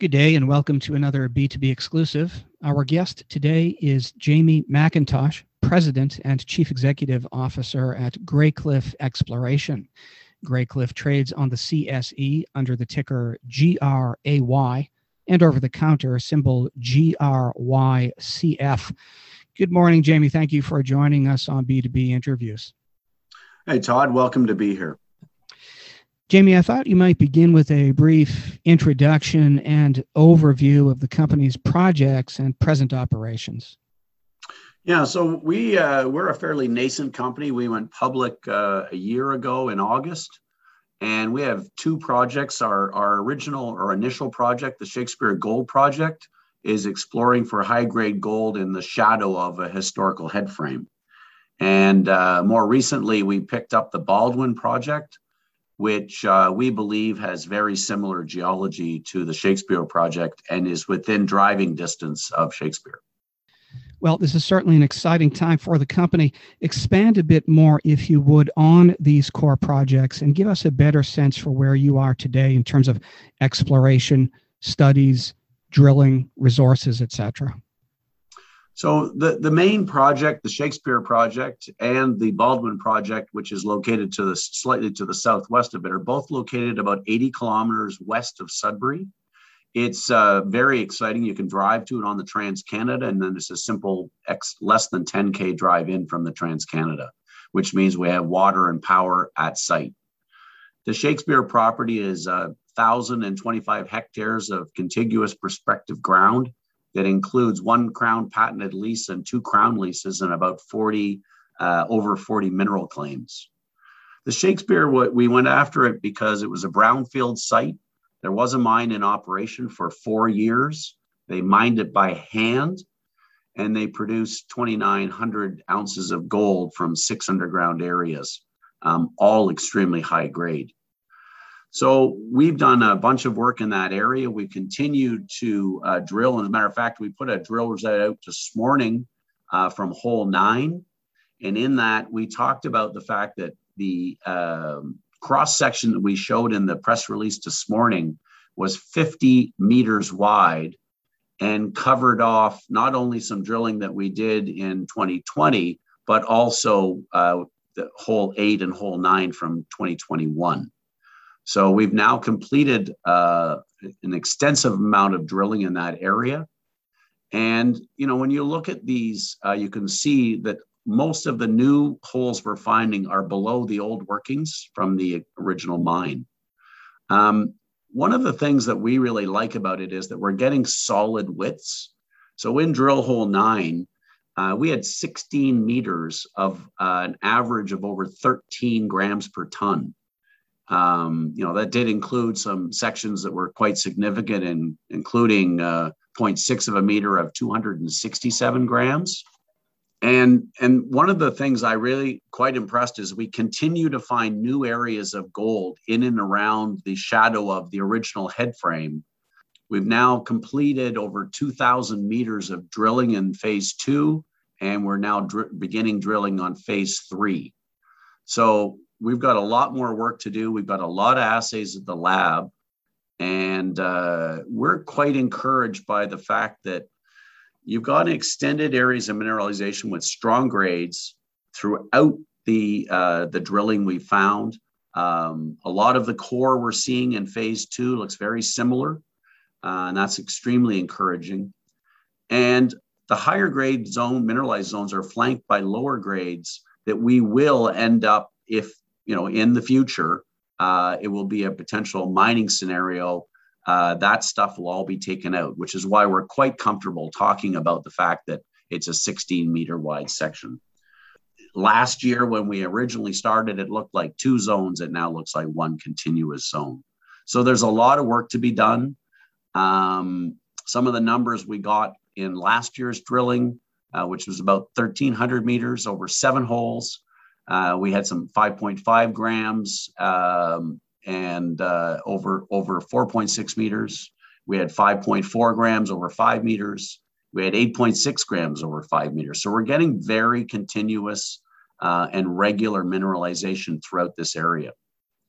Good day and welcome to another B2B exclusive. Our guest today is Jamie McIntosh, President and Chief Executive Officer at Graycliff Exploration. Graycliff trades on the CSE under the ticker GRAY and over-the-counter symbol GRYCF. Good morning, Jamie. Thank you for joining us on B2B Interviews. Hey, Todd. Welcome to be here. Jamie, I thought you might begin with a brief introduction and overview of the company's projects and present operations. Yeah, so we're a fairly nascent company. We went public a year ago in August, and we have two projects. Our initial project, the Shakespeare Gold Project, is exploring for high-grade gold in the shadow of a historical headframe. And more recently, we picked up the Baldwin Project, which we believe has very similar geology to the Shakespeare project and is within driving distance of Shakespeare. Well, this is certainly an exciting time for the company. Expand a bit more, if you would, on these core projects and give us a better sense for where you are today in terms of exploration, studies, drilling, resources, etc. So the main project, the Shakespeare project, and the Baldwin project, which is located slightly to the southwest of it, are both located about 80 kilometers west of Sudbury. It's very exciting. You can drive to it on the Trans Canada, and then it's a simple less than 10K drive in from the Trans Canada, which means we have water and power at site. The Shakespeare property is 1,025 hectares of contiguous prospective ground. That includes one crown patented lease and two crown leases and about over 40 mineral claims. The Shakespeare, we went after it because it was a brownfield site. There was a mine in operation for 4 years. They mined it by hand, and they produced 2,900 ounces of gold from 6 underground areas, all extremely high grade. So we've done a bunch of work in that area. We continue to drill. As a matter of fact, we put a drill result out this morning from hole 9. And in that, we talked about the fact that the cross-section that we showed in the press release this morning was 50 meters wide and covered off not only some drilling that we did in 2020, but also the hole 8 and hole 9 from 2021. So we've now completed an extensive amount of drilling in that area. And, you know, when you look at these, you can see that most of the new holes we're finding are below the old workings from the original mine. One of the things that we really like about it is that we're getting solid widths. So in drill hole 9, we had 16 meters of an average of over 13 grams per ton. You know, that did include some sections that were quite significant, including 0.6 of a meter of 267 grams. And one of the things I really quite impressed is we continue to find new areas of gold in and around the shadow of the original headframe. We've now completed over 2,000 meters of drilling in phase 2, and we're now beginning drilling on phase 3. So we've got a lot more work to do. We've got a lot of assays at the lab, and we're quite encouraged by the fact that you've got extended areas of mineralization with strong grades throughout the drilling we found. A lot of the core we're seeing in phase 2 looks very similar, and that's extremely encouraging. And the higher grade zone, mineralized zones, are flanked by lower grades that we will end up, if you know, in the future, it will be a potential mining scenario. That stuff will all be taken out, which is why we're quite comfortable talking about the fact that it's a 16-meter wide section. Last year, when we originally started, it looked like 2 zones. It now looks like 1 continuous zone. So there's a lot of work to be done. Some of the numbers we got in last year's drilling, which was about 1,300 meters over 7 holes. We had some 5.5 grams and over 4.6 meters. We had 5.4 grams over 5 meters. We had 8.6 grams over 5 meters. So we're getting very continuous and regular mineralization throughout this area.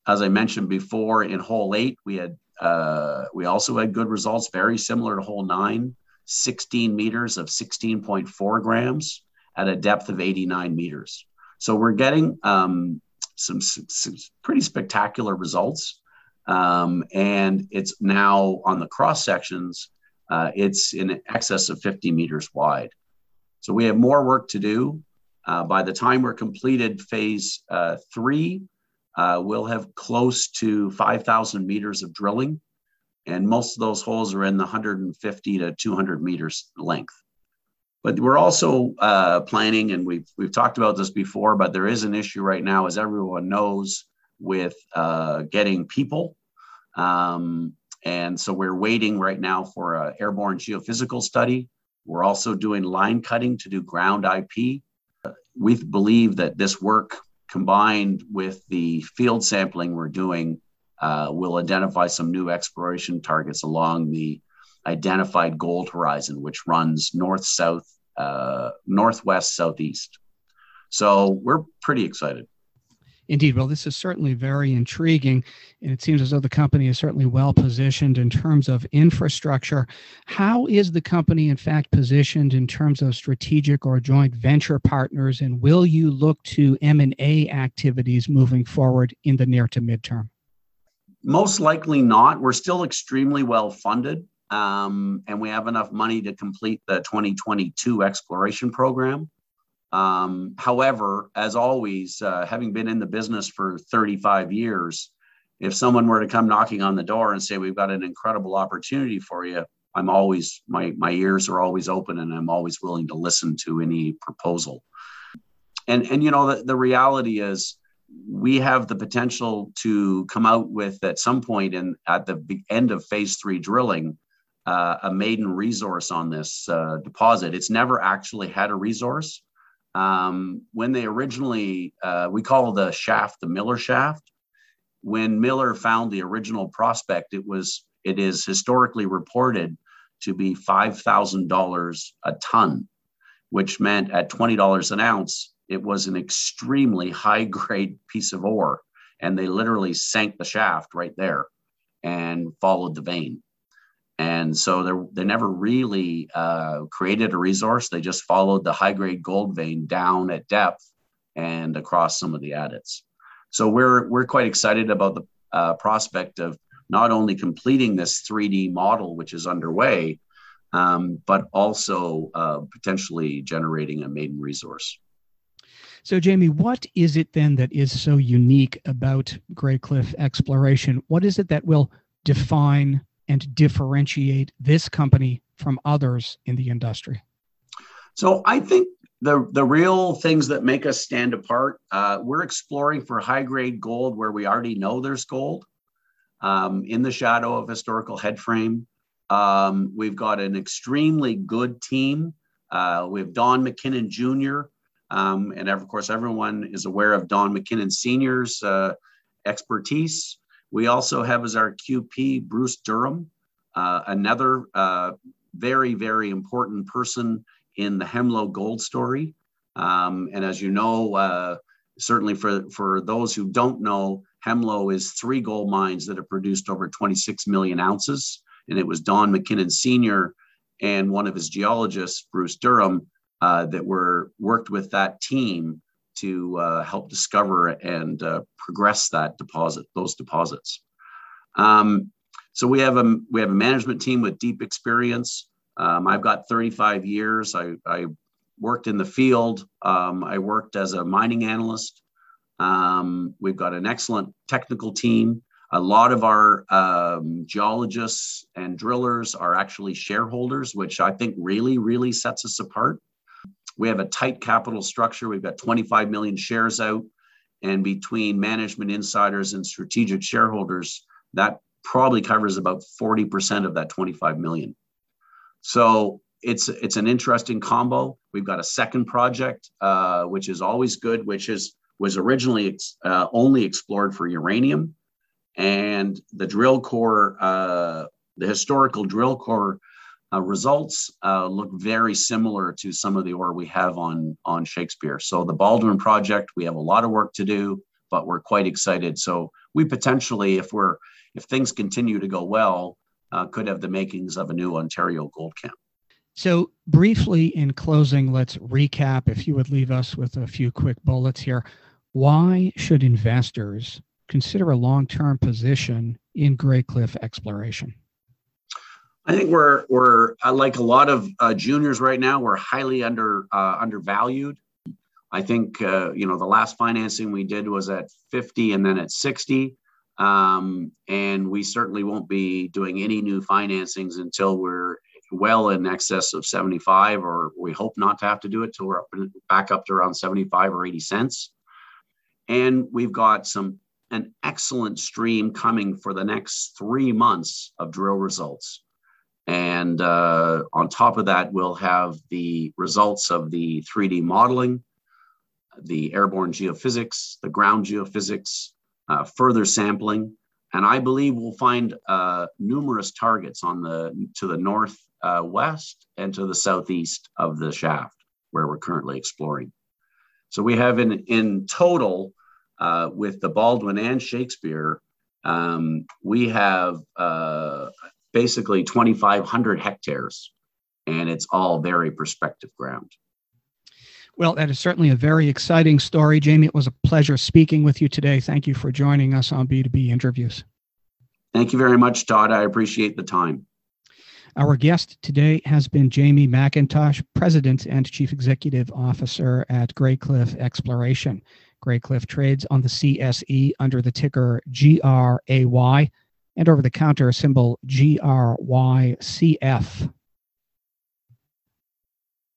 As I mentioned before, in hole 8, we had We also had good results, very similar to hole 9, 16 meters of 16.4 grams at a depth of 89 meters. So we're getting some pretty spectacular results. And it's now on the cross sections, it's in excess of 50 meters wide. So we have more work to do. By the time we're completed phase 3, we'll have close to 5,000 meters of drilling. And most of those holes are in the 150 to 200 meters length. But we're also planning, and we've talked about this before, but there is an issue right now, as everyone knows, with getting people. And so we're waiting right now for an airborne geophysical study. We're also doing line cutting to do ground IP. We believe that this work, combined with the field sampling we're doing, will identify some new exploration targets along the identified gold horizon, which runs north-south, northwest-southeast. So we're pretty excited. Indeed. Well, this is certainly very intriguing, and it seems as though the company is certainly well positioned in terms of infrastructure. How is the company, in fact, positioned in terms of strategic or joint venture partners, and will you look to M&A activities moving forward in the near to midterm? Most likely not. We're still extremely well funded, and we have enough money to complete the 2022 exploration program. However, as always, having been in the business for 35 years, if someone were to come knocking on the door and say, we've got an incredible opportunity for you, I'm always, my ears are always open, and I'm always willing to listen to any proposal. And you know, the reality is we have the potential to come out with, at some point at the end of phase 3 drilling, a maiden resource on this deposit. It's never actually had a resource. When they originally, we call the shaft the Miller shaft. When Miller found the original prospect, it is historically reported to be $5,000 a ton, which meant at $20 an ounce, it was an extremely high grade piece of ore. And they literally sank the shaft right there and followed the vein. And so they never really created a resource. They just followed the high-grade gold vein down at depth and across some of the adits. So we're quite excited about the prospect of not only completing this 3D model, which is underway, but also potentially generating a maiden resource. So, Jamie, what is it then that is so unique about Graycliff Exploration? What is it that will define and differentiate this company from others in the industry? So I think the real things that make us stand apart, we're exploring for high-grade gold where we already know there's gold, in the shadow of historical headframe. We've got an extremely good team. We have Don McKinnon Jr., and of course everyone is aware of Don McKinnon Sr.'s expertise. We also have as our QP, Bruce Durham, another very, very important person in the Hemlo gold story. And as you know, certainly for those who don't know, Hemlo is 3 gold mines that have produced over 26 million ounces. And it was Don McKinnon Sr. and one of his geologists, Bruce Durham, that worked with that team to help discover and progress those deposits. So we have a management team with deep experience. I've got 35 years. I worked in the field. I worked as a mining analyst. We've got an excellent technical team. A lot of our geologists and drillers are actually shareholders, which I think really, really sets us apart. We have a tight capital structure. We've got 25 million shares out, and between management insiders and strategic shareholders, that probably covers about 40% of that 25 million. So it's an interesting combo. We've got a second project, which is always good, which was originally only explored for uranium, and the drill core, the historical drill core, results look very similar to some of the ore we have on Shakespeare. So the Baldwin Project, we have a lot of work to do, but we're quite excited. So we potentially, if things continue to go well, could have the makings of a new Ontario gold camp. So briefly in closing, let's recap, if you would leave us with a few quick bullets here. Why should investors consider a long-term position in Graycliff Exploration? I think we're like a lot of juniors right now, we're highly undervalued. I think, the last financing we did was at 50 and then at 60. And we certainly won't be doing any new financings until we're well in excess of 75, or we hope not to have to do it till we're back up to around 75 or 80 cents. And we've got an excellent stream coming for the next 3 months of drill results. And on top of that, we'll have the results of the 3D modeling, the airborne geophysics, the ground geophysics, further sampling. And I believe we'll find numerous targets to the northwest and to the southeast of the shaft where we're currently exploring. So we have in total, with the Baldwin and Shakespeare, we have basically 2,500 hectares, and it's all very prospective ground. Well, that is certainly a very exciting story. Jamie, it was a pleasure speaking with you today. Thank you for joining us on B2B Interviews. Thank you very much, Todd. I appreciate the time. Our guest today has been Jamie McIntosh, President and Chief Executive Officer at Graycliff Exploration. Graycliff trades on the CSE under the ticker GRAY and over-the-counter symbol GRYCF.